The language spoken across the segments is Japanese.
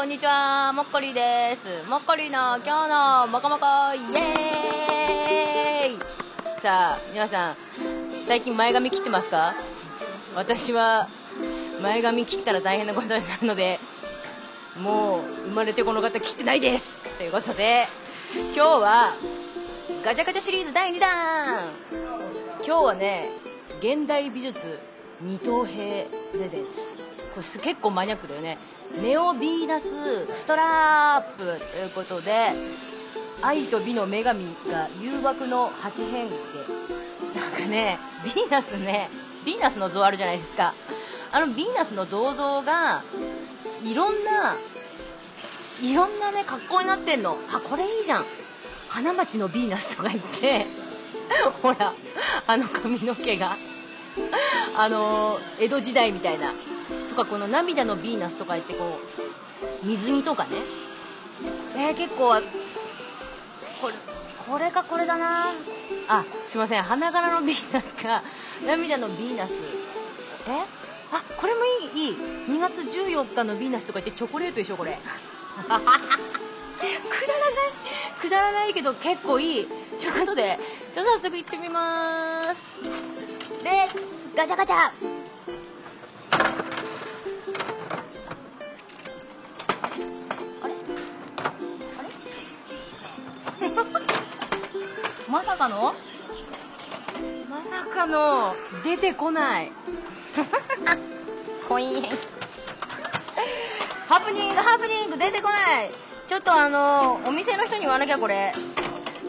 こんにちは、もっこりです。もっこりの今日のもこもこイエーイ。さあ皆さん、最近前髪切ってますか？私は前髪切ったら大変なことになるので、もう生まれてこの方切ってないです。ということで、今日はガチャガチャシリーズ第2弾。今日はね、現代美術二等兵プレゼンツ。これ結構マニアックだよね。ネオヴィーナスストラップということで、愛と美の女神が誘惑の八変化。なんかね、ヴィーナスの像あるじゃないですか。あのヴィーナスの銅像がいろんなね、格好になってんの。あ、これいいじゃん、花街のヴィーナスとか言ってほら、あの髪の毛が江戸時代みたいなとか、この涙のヴィーナスとか言って、こう水着とかね、結構これかこれだなあ。すいません、花柄のヴィーナスか涙のヴィーナス、あ、これもいい。2月14日のヴィーナスとか言って、チョコレートでしょこれくだらないけど結構いい。ということで、じゃあ早速行ってみまーす。レッツガチャガチャ。あれまさかの出てこないコインハプニング出てこない。ちょっとお店の人に言わなきゃこれ。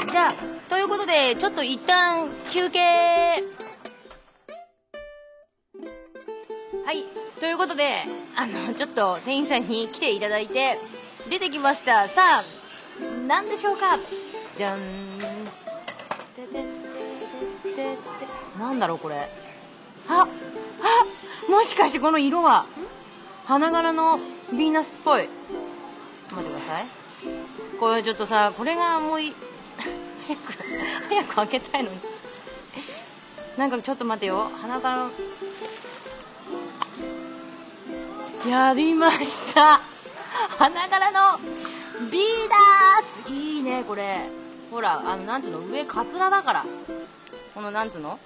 じゃあということで、ちょっと一旦休憩。はい、ということで、ちょっと店員さんに来ていただいて出てきました。さあ何でしょうか。じゃん、なんだろうこれ。あ、もしかしてこの色は花柄のヴィーナスっぽい。ちょっと待ってください。これちょっとさ、これがもう早く開けたいのになんかちょっと待てよ。花柄のやりました。花柄のヴィーナス、いいねこれ。ほら、なんつうの、上カツラだから、このなんつうの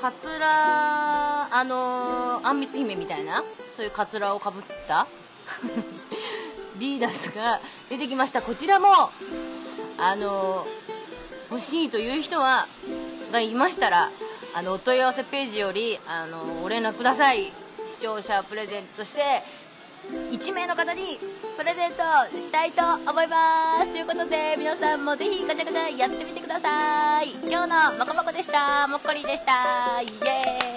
カツラ、あんみつ姫みたいな、そういうカツラをかぶったヴィーナスが出てきました。こちらも欲しいという人がいましたら、お問い合わせページよりお連絡ください。視聴者プレゼントとして1名の方にプレゼントしたいと思います。ということで、皆さんもぜひガチャガチャやってみてください。今日のもこもこでした。もっこりでした。イエーイ。